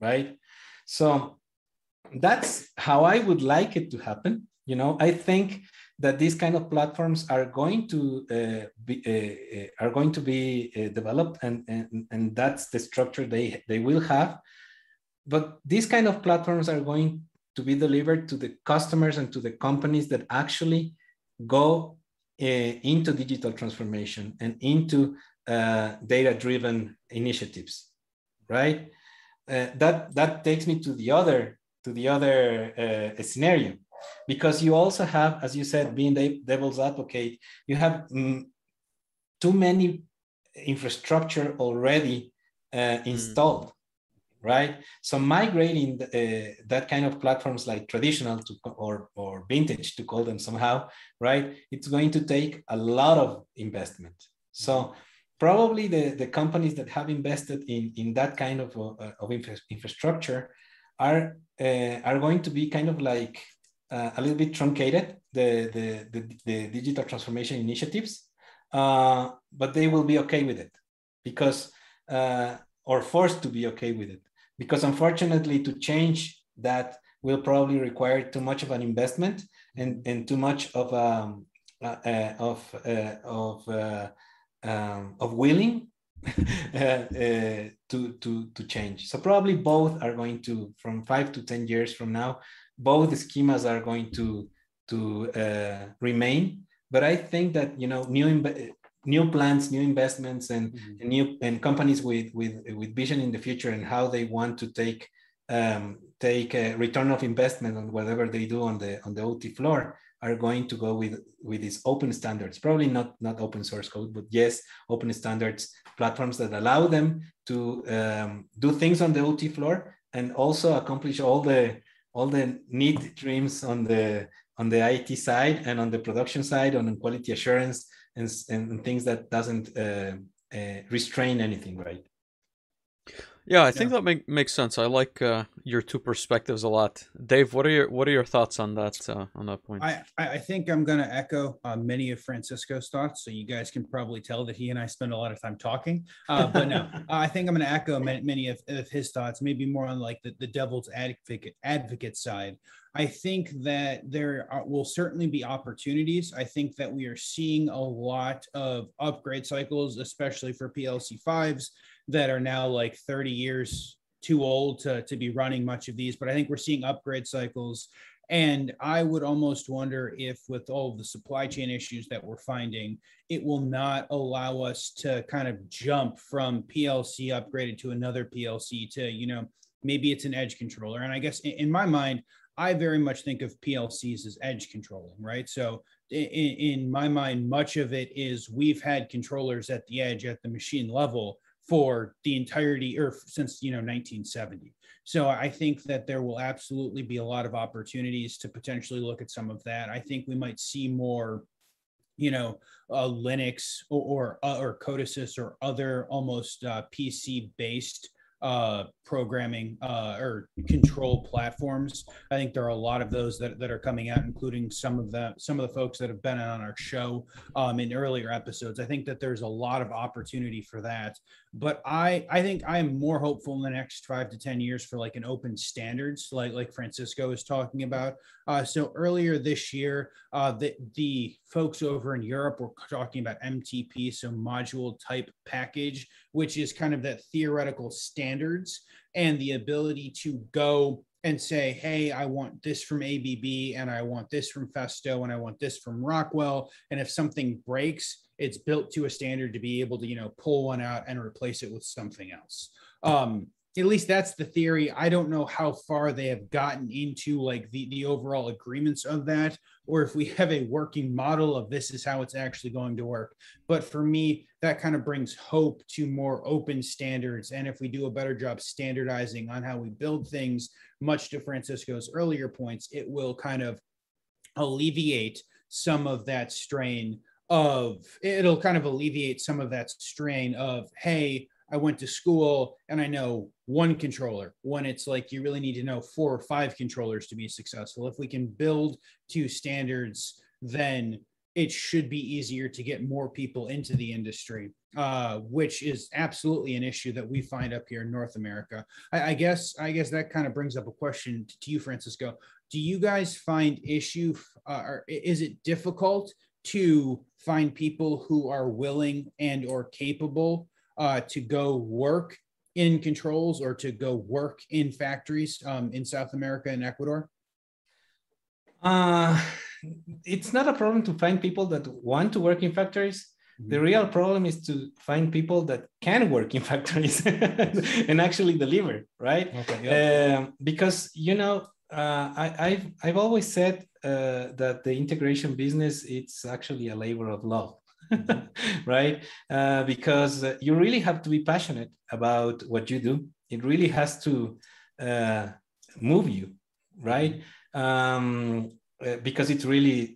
right? So that's how I would like it to happen. You know, I think that these kind of platforms are going to be developed, and that's the structure they will have. But these kind of platforms are going to be delivered to the customers and to the companies that actually go into digital transformation and into data-driven initiatives, right? That takes me to the other scenario, because you also have, as you said, being the devil's advocate, you have too many infrastructure already installed, right? So migrating that kind of platforms like traditional or vintage, to call them somehow, right? It's going to take a lot of investment. So probably the companies that have invested in that kind of infrastructure are going to be kind of like a little bit truncated, the digital transformation initiatives, but they will be okay with it because, or forced to be okay with it, because unfortunately to change that will probably require too much of an investment and too much of willing to change. So probably both are going to, from 5 to 10 years from now, both the schemas are going to remain. But I think that, you know, new plans, new investments, and mm-hmm. and companies with vision in the future and how they want to take take a return of investment on whatever they do on the OT floor are going to go with these open standards, probably not open source code, but yes, open standards, platforms that allow them to do things on the OT floor and also accomplish all the neat dreams on the IT side and on the production side, on quality assurance and things that doesn't restrain anything, right? Yeah, I think that makes sense. I like your two perspectives a lot, Dave. What are your thoughts on that point? I think I'm going to echo many of Francisco's thoughts. So you guys can probably tell that he and I spend a lot of time talking. But no, I think I'm going to echo many of his thoughts. Maybe more on like the devil's advocate side. I think that there will certainly be opportunities. I think that we are seeing a lot of upgrade cycles, especially for PLC5s that are now like 30 years too old to be running much of these. But I think we're seeing upgrade cycles. And I would almost wonder if with all the supply chain issues that we're finding, it will not allow us to kind of jump from PLC upgraded to another PLC to, you know, maybe it's an edge controller. And I guess in my mind, I very much think of PLCs as edge controlling, right? So in my mind, much of it is we've had controllers at the edge at the machine level for the entirety or since, you know, 1970. So I think that there will absolutely be a lot of opportunities to potentially look at some of that. I think we might see more, you know, Linux or CodeAssist or other almost PC-based programming or control platforms. I think there are a lot of those that are coming out, including some of the folks that have been on our show in earlier episodes. I think that there's a lot of opportunity for that. But I think I am more hopeful in the next 5 to 10 years for like an open standards, like Francisco is talking about. So earlier this year, the folks over in Europe were talking about MTP, so module type package, which is kind of that theoretical standards and the ability to go and say, hey, I want this from ABB and I want this from Festo and I want this from Rockwell. And if something breaks, it's built to a standard to be able to, you know, pull one out and replace it with something else. At least that's the theory. I don't know how far they have gotten into like the overall agreements of that, or if we have a working model of this is how it's actually going to work. But for me, that kind of brings hope to more open standards. And if we do a better job standardizing on how we build things, much to Francisco's earlier points, it will kind of alleviate some of that strain of, hey, I went to school and I know one controller, when it's like you really need to know 4 or 5 controllers to be successful. If we can build to standards, then it should be easier to get more people into the industry, which is absolutely an issue that we find up here in North America. I guess that kind of brings up a question to you, Francisco. Do you guys find issue, or is it difficult to find people who are willing and or capable to go work in controls or to go work in factories in South America and Ecuador? It's not a problem to find people that want to work in factories. Mm-hmm. The real problem is to find people that can work in factories and actually deliver, right? Okay, yeah. Because, you know, I've always said that the integration business, it's actually a labor of love. Right? Because you really have to be passionate about what you do. It really has to move you, right? Because it's really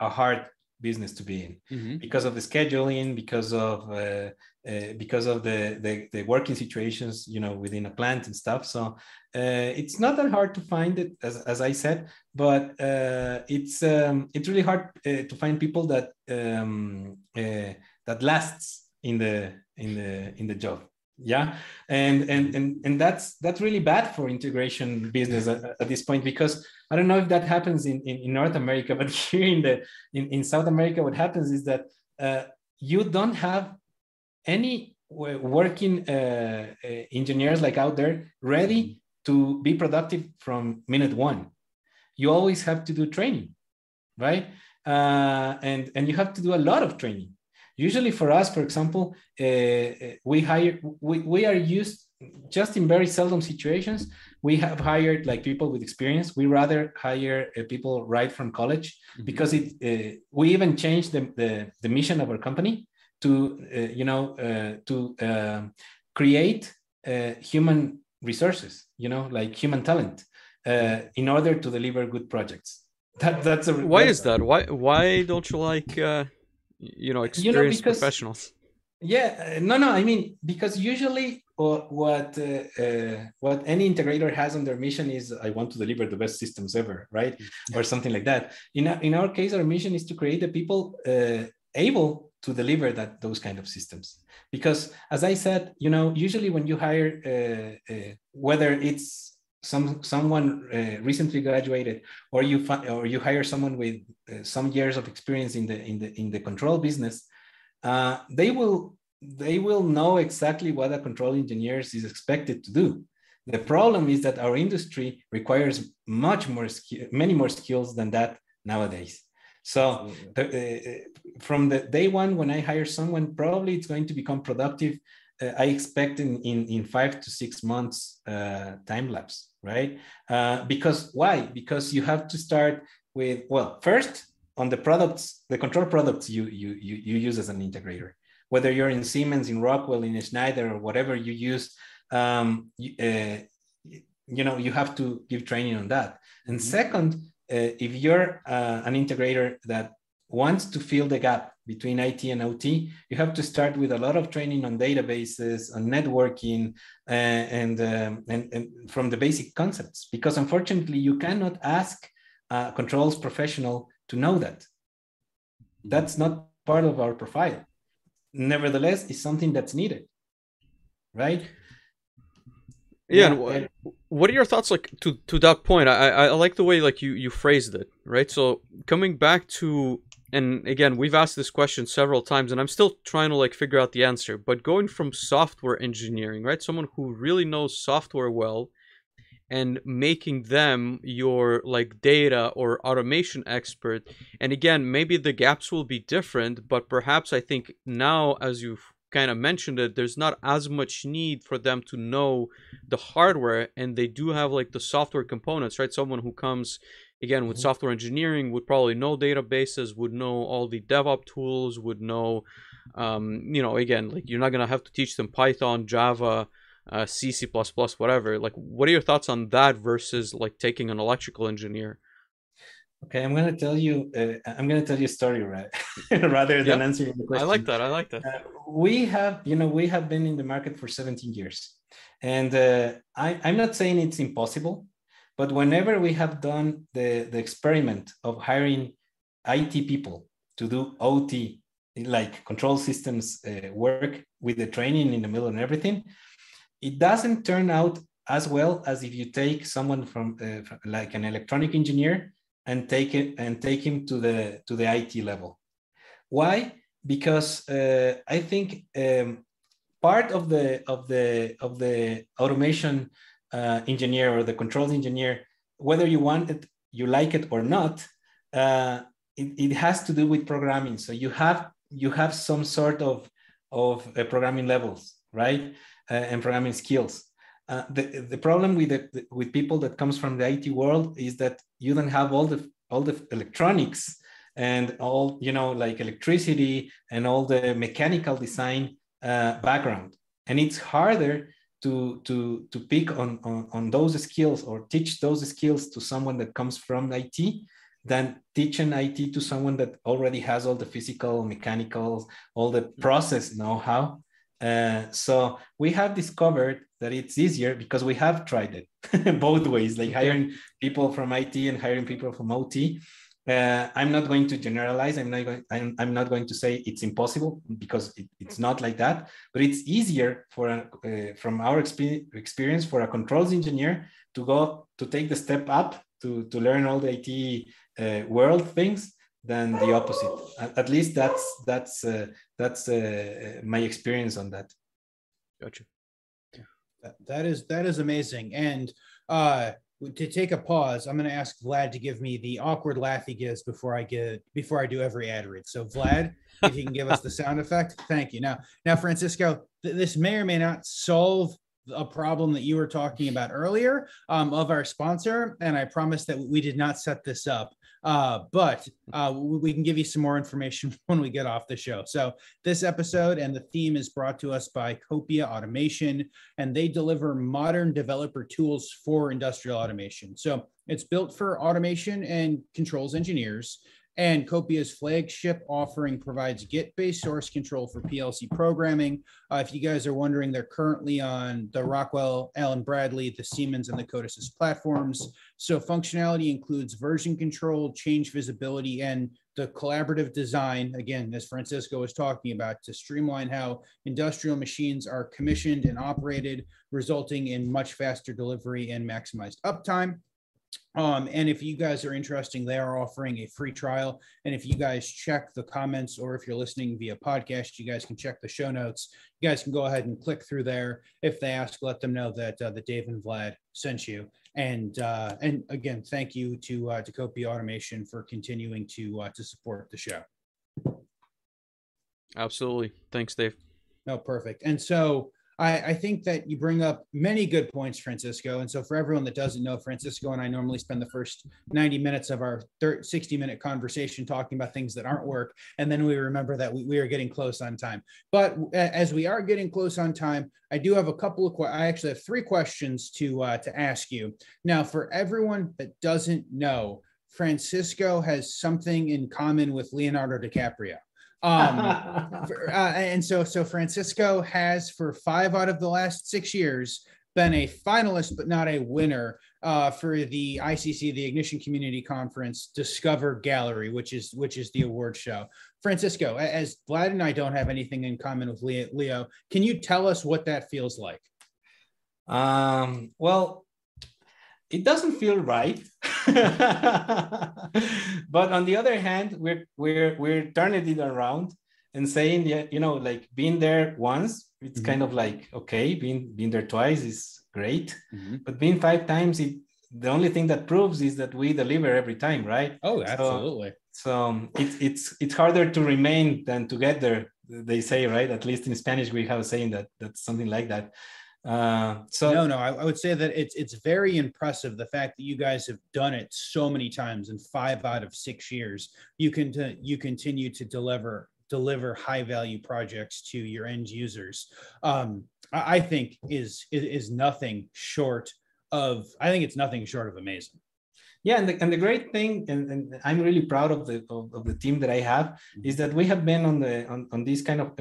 a hard business to be in, mm-hmm. because of the scheduling, because of the working situations, you know, within a plant and stuff. So it's not that hard to find it, as I said, but it's really hard to find people that that lasts in the job. Yeah, and that's really bad for integration business at this point, because I don't know if that happens in North America, but here in South America, what happens is that you don't have any working engineers like out there ready to be productive from minute one. You always have to do training, right? And you have to do a lot of training. Usually for us, for example, we are used, just in very seldom situations, we have hired like people with experience. We rather hire people right from college, mm-hmm. because we even changed the mission of our company to, create human resources, you know, like human talent in order to deliver good projects. Why is that? Why don't you like... experienced professionals. Yeah, no. I mean, because usually what any integrator has on their mission is, I want to deliver the best systems ever, right? Mm-hmm. Or something like that. In our case, our mission is to create the people able to deliver those kind of systems. Because as I said, you know, usually when you hire, whether it's someone recently graduated, or you hire someone with some years of experience in the control business, they will know exactly what a control engineer is expected to do. The problem is that our industry requires many more skills than that nowadays. So from the day one, when I hire someone, probably it's going to become productive. I expect in 5 to 6 months time lapse. Right? Because why? Because you have to start with, first on the products, the control products you use as an integrator, whether you're in Siemens, in Rockwell, in Schneider, or whatever you use, you have to give training on that. And mm-hmm. second, if you're an integrator that wants to fill the gap between IT and OT, you have to start with a lot of training on databases, on networking, and from the basic concepts, because unfortunately you cannot ask a controls professional to know that. That's not part of our profile. Nevertheless, it's something that's needed, right? Yeah. And what are your thoughts, like, to that point? I like the way, like, you phrased it, right? So coming back to, and again, we've asked this question several times and I'm still trying to like figure out the answer, but going from software engineering, right? Someone who really knows software well, and making them your like data or automation expert. And again, maybe the gaps will be different, but perhaps I think now, as you've kind of mentioned it, there's not as much need for them to know the hardware, and they do have like the software components, right? Someone who comes again with software engineering would probably know databases, would know all the DevOps tools, would know again, like, you're not gonna have to teach them Python, Java, C++, whatever. Like, what are your thoughts on that versus like taking an electrical engineer? Okay, I'm gonna tell you a story, right? Rather than answering the question. I like that. We have been in the market for 17 years, and I'm not saying it's impossible, but whenever we have done the experiment of hiring IT people to do OT, like control systems work, with the training in the middle and everything, it doesn't turn out as well as if you take someone from like an electronic engineer and take him to the IT level. Why? Because I think part of the automation engineer or the controls engineer, whether you want it, you like it or not, it has to do with programming. So you have some sort of programming levels, right? And programming skills. The problem with people that comes from the IT world is that you don't have all the electronics and all, you know, like electricity and all the mechanical design background, and it's harder to pick on those skills or teach those skills to someone that comes from IT than teaching IT to someone that already has all the physical, mechanical, all the process know-how. So we have discovered that it's easier because we have tried it both ways, like hiring people from IT and hiring people from OT. I'm not going to generalize. I'm not going to say it's impossible because it's not like that, but it's easier for, from our experience for a controls engineer to go to take the step up to learn all the IT world things than the opposite. At least that's my experience on that. Gotcha. That is amazing. And to take a pause, I'm going to ask Vlad to give me the awkward laugh he gives before I do every ad read. So Vlad, if you can give us the sound effect, thank you. Now Francisco, this may or may not solve a problem that you were talking about earlier of our sponsor, and I promise that we did not set this up, but we can give you some more information when we get off the show. So this episode and the theme is brought to us by Copia Automation, and they deliver modern developer tools for industrial automation. So it's built for automation and controls engineers. And Copia's flagship offering provides Git-based source control for PLC programming. If you guys are wondering, they're currently on the Rockwell, Allen Bradley, the Siemens, and the Codasys platforms. So functionality includes version control, change visibility, and the collaborative design, again, as Francisco was talking about, to streamline how industrial machines are commissioned and operated, resulting in much faster delivery and maximized uptime. And if you guys are interested, they are offering a free trial. And if you guys check the comments, or if you're listening via podcast, you guys can check the show notes. You guys can go ahead and click through there. If they ask, let them know that the Dave and Vlad sent you. And again, thank you to Copia Automation for continuing to support the show. Absolutely. Thanks, Dave. No, perfect. And so I think that you bring up many good points, Francisco. And so for everyone that doesn't know, Francisco and I normally spend the first 90 minutes of our 60-minute conversation talking about things that aren't work. And then we remember that we are getting close on time. But as we are getting close on time, I do have a couple of I actually have three questions to ask you. Now, for everyone that doesn't know, Francisco has something in common with Leonardo DiCaprio. And so Francisco has, for 5 out of the last 6 years, been a finalist but not a winner for the ICC, the Ignition Community Conference Discover Gallery, which is the award show. Francisco, as Vlad and I don't have anything in common with Leo, can you tell us what that feels like? Well, it doesn't feel right. But on the other hand, we're turning it around and saying, yeah, you know, like being there once, it's mm-hmm. kind of like, okay, being there twice is great, mm-hmm. but being 5 times, the only thing that proves is that we deliver every time, right? Oh, absolutely. So it's harder to remain than to get there, they say, right? At least in Spanish, we have a saying that's something like that. I would say that it's very impressive, the fact that you guys have done it so many times in 5 out of 6 years. You continue to deliver high value projects to your end users. I think is nothing short of amazing. Yeah, and the great thing, and I'm really proud of the team that I have, is that we have been on these kind of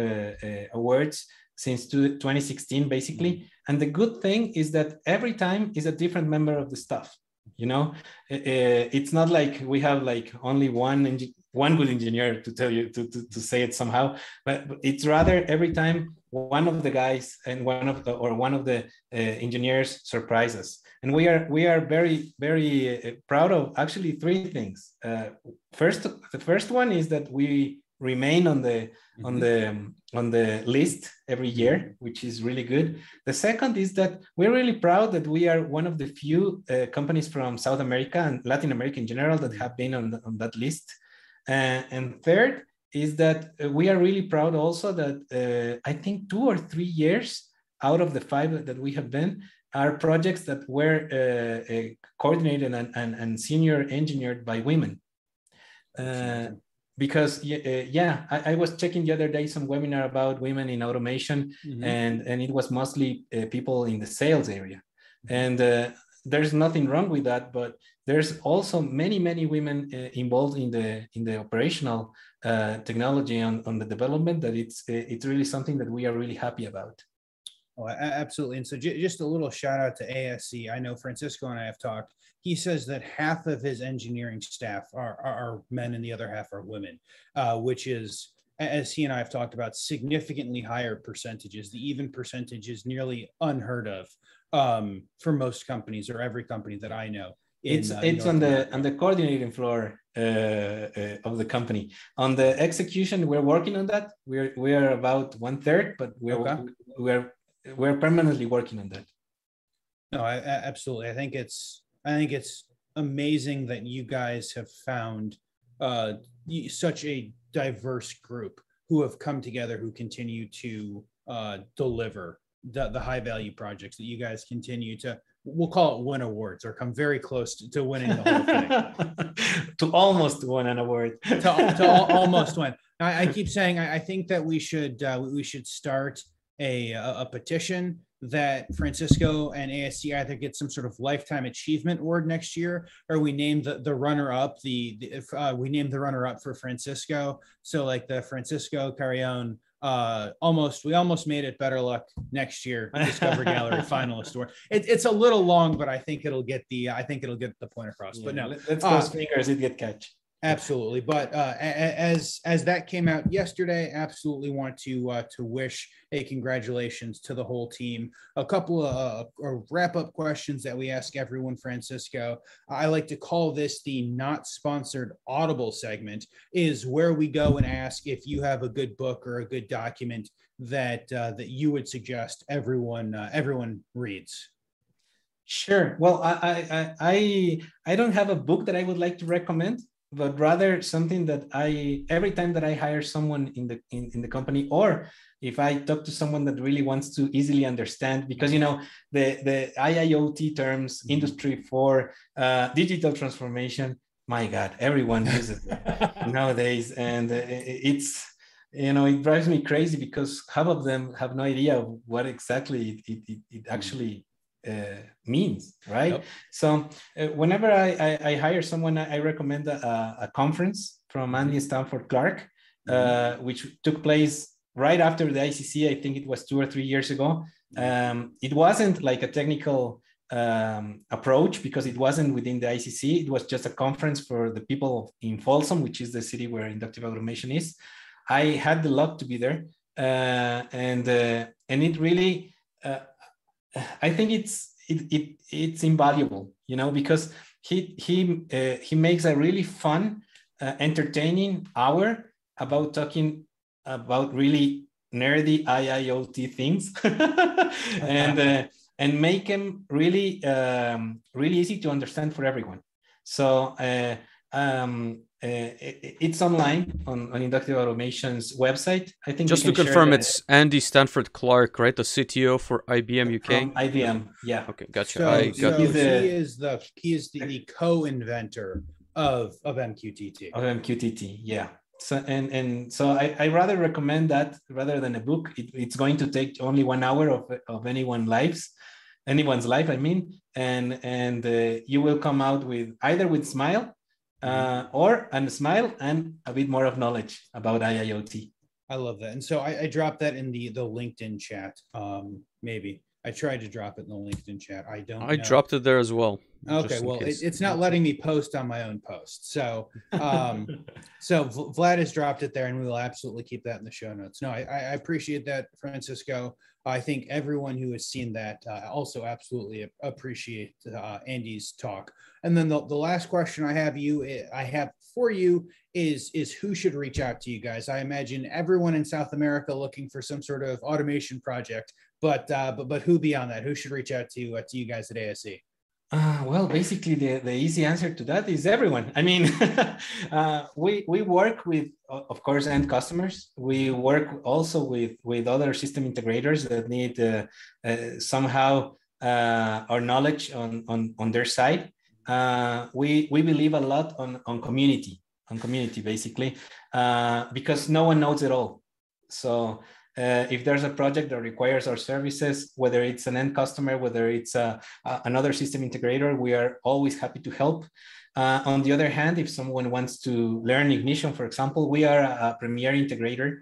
awards since 2016, basically. Mm-hmm. And the good thing is that every time is a different member of the staff. You know, it's not like we have like only one good engineer to tell you to say it somehow, but it's rather every time one of the guys and one of the engineers surprise us. And we are very, very proud of actually 3 things. The first one is that we remain on the list every year, which is really good. The second is that we're really proud that we are one of the few companies from South America and Latin America in general that have been on that list. And third is that we are really proud also that I think 2 or 3 years out of the 5 that we have been are projects that were coordinated and senior engineered by women. Because I was checking the other day some webinar about women in automation, mm-hmm. and it was mostly people in the sales area. And there's nothing wrong with that, but There's also many women involved in the operational technology on the development, that it's really something that we are really happy about. Oh, absolutely. And so just a little shout out to ASC. I know Francisco and I have talked. He says that half of his engineering staff are men and the other half are women, which is, as he and I have talked about, significantly higher percentages. The even percentage is nearly unheard of for most companies, or every company that I know. It's on the coordinating floor of the company. On the execution, we're working on that. We're about 1/3, but we're permanently working on that. No, absolutely. I think it's amazing that you guys have found such a diverse group who have come together, who continue to deliver the high value projects that you guys continue to. We'll call it win awards, or come very close to winning the whole thing. To almost win an award. to almost win. I keep saying I think that we should start a petition that Francisco and ASC either get some sort of lifetime achievement award next year, or we name the runner up for Francisco. So like the Francisco Carrion. We almost made it, better luck next year, Discover Gallery finalist award. It's a little long, but I think it'll get the point across. Yeah, but no, let's cross fingers it get catch. Absolutely. But as that came out yesterday, absolutely want to wish a congratulations to the whole team. A couple of wrap up questions that we ask everyone, Francisco. I like to call this the not sponsored Audible segment, is where we go and ask if you have a good book or a good document that you would suggest everyone reads. Sure. Well, I don't have a book that I would like to recommend, but rather something that every time that I hire someone in the company, or if I talk to someone that really wants to easily understand, because, you know, the IIoT terms, Industry 4, digital transformation, my God, everyone uses it nowadays. And it's, you know, it drives me crazy because half of them have no idea what exactly it actually means, right? Yep. So whenever I hire someone, I recommend a conference from Andy Stanford Clark, which took place right after the ICC. I think it was 2 or 3 years ago. It wasn't like a technical approach, because it wasn't within the ICC. It was just a conference for the people in Folsom, which is the city where inductive automation is. I had the luck to be there, and it really, I think it's invaluable, you know, because he makes a really fun, entertaining hour about talking about really nerdy IIoT things, and make them really really easy to understand for everyone. So it's online on Inductive Automation's website. I think just to confirm, it's Andy Stanford Clark, right? The CTO for IBM UK. IBM, yeah. Okay, gotcha. So he is the co-inventor of MQTT. Of MQTT, yeah. So so I rather recommend that rather than a book. It's going to take only 1 hour of anyone's life. I mean, and you will come out with smile. And a bit more of knowledge about IIoT. I love that. And so I dropped that in the LinkedIn chat. Maybe I tried to drop it in the LinkedIn chat. I dropped it there as well. Okay. Well, it's not letting me post on my own post. So, so Vlad has dropped it there, and we will absolutely keep that in the show notes. No, I appreciate that, Francisco. I think everyone who has seen that also absolutely appreciate Andy's talk. And then the last question I have for you is who should reach out to you guys? I imagine everyone in South America looking for some sort of automation project, but who beyond that? Who should reach out to you guys at ASC? Well, basically, the easy answer to that is everyone. I mean, we work with, of course, end customers. We work also with other system integrators that need somehow our knowledge on their side. We believe a lot on community basically, because no one knows it all. So If there's a project that requires our services, whether it's an end customer, whether it's another system integrator, we are always happy to help. On the other hand, if someone wants to learn Ignition, for example, we are a premier integrator.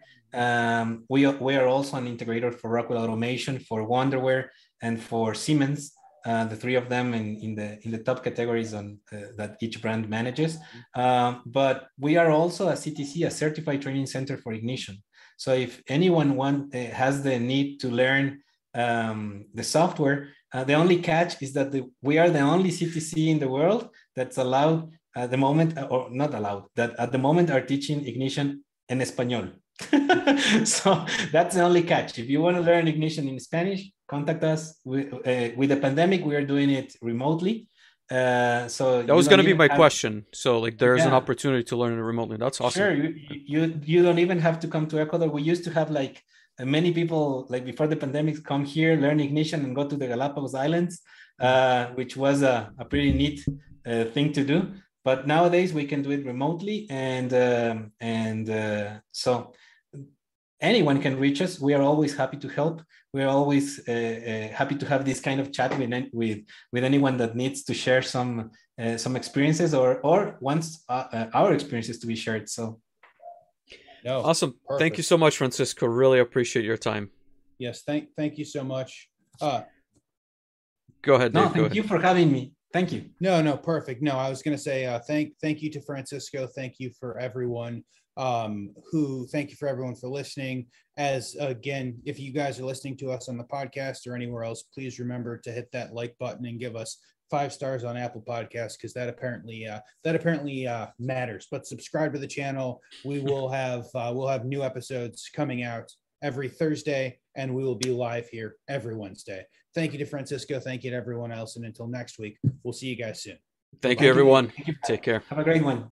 We are also an integrator for Rockwell Automation, for Wonderware, and for Siemens. The three of them in the top categories on, that each brand manages. But we are also a CTC, a Certified Training Center for Ignition. So if anyone has the need to learn the software, the only catch is that we are the only CTC in the world that's allowed at the moment, or not allowed, that at the moment are teaching Ignition in Español. So that's the only catch. If you want to learn Ignition in Spanish, contact us. With the pandemic, we are doing it remotely. So that was going to be my question. So like there's an opportunity to learn it remotely. That's awesome. Sure, you don't even have to come to Ecuador. We used to have like many people like before the pandemic come here, learn Ignition and go to the Galapagos Islands, which was a pretty neat thing to do. But nowadays we can do it remotely. So anyone can reach us. We are always happy to help. We're always happy to have this kind of chat with anyone that needs to share some experiences or wants our experiences to be shared. So, no, awesome. Perfect. Thank you so much, Francisco. Really appreciate your time. Yes, thank you so much. Go ahead, Dave. No, thank you for having me. Thank you. No, perfect. No, I was going to say thank you to Francisco. Thank you for everyone. Thank you for everyone for listening. As again, if you guys are listening to us on the podcast or anywhere else, please remember to hit that like button and give us 5 stars on Apple Podcasts, because that apparently matters. But subscribe to the channel. We will have we'll have new episodes coming out every Thursday, and we will be live here every Wednesday. Thank you to Francisco. Thank you to everyone else, and until next week, we'll see you guys soon. Thank you, everyone. Take care. Have a great one.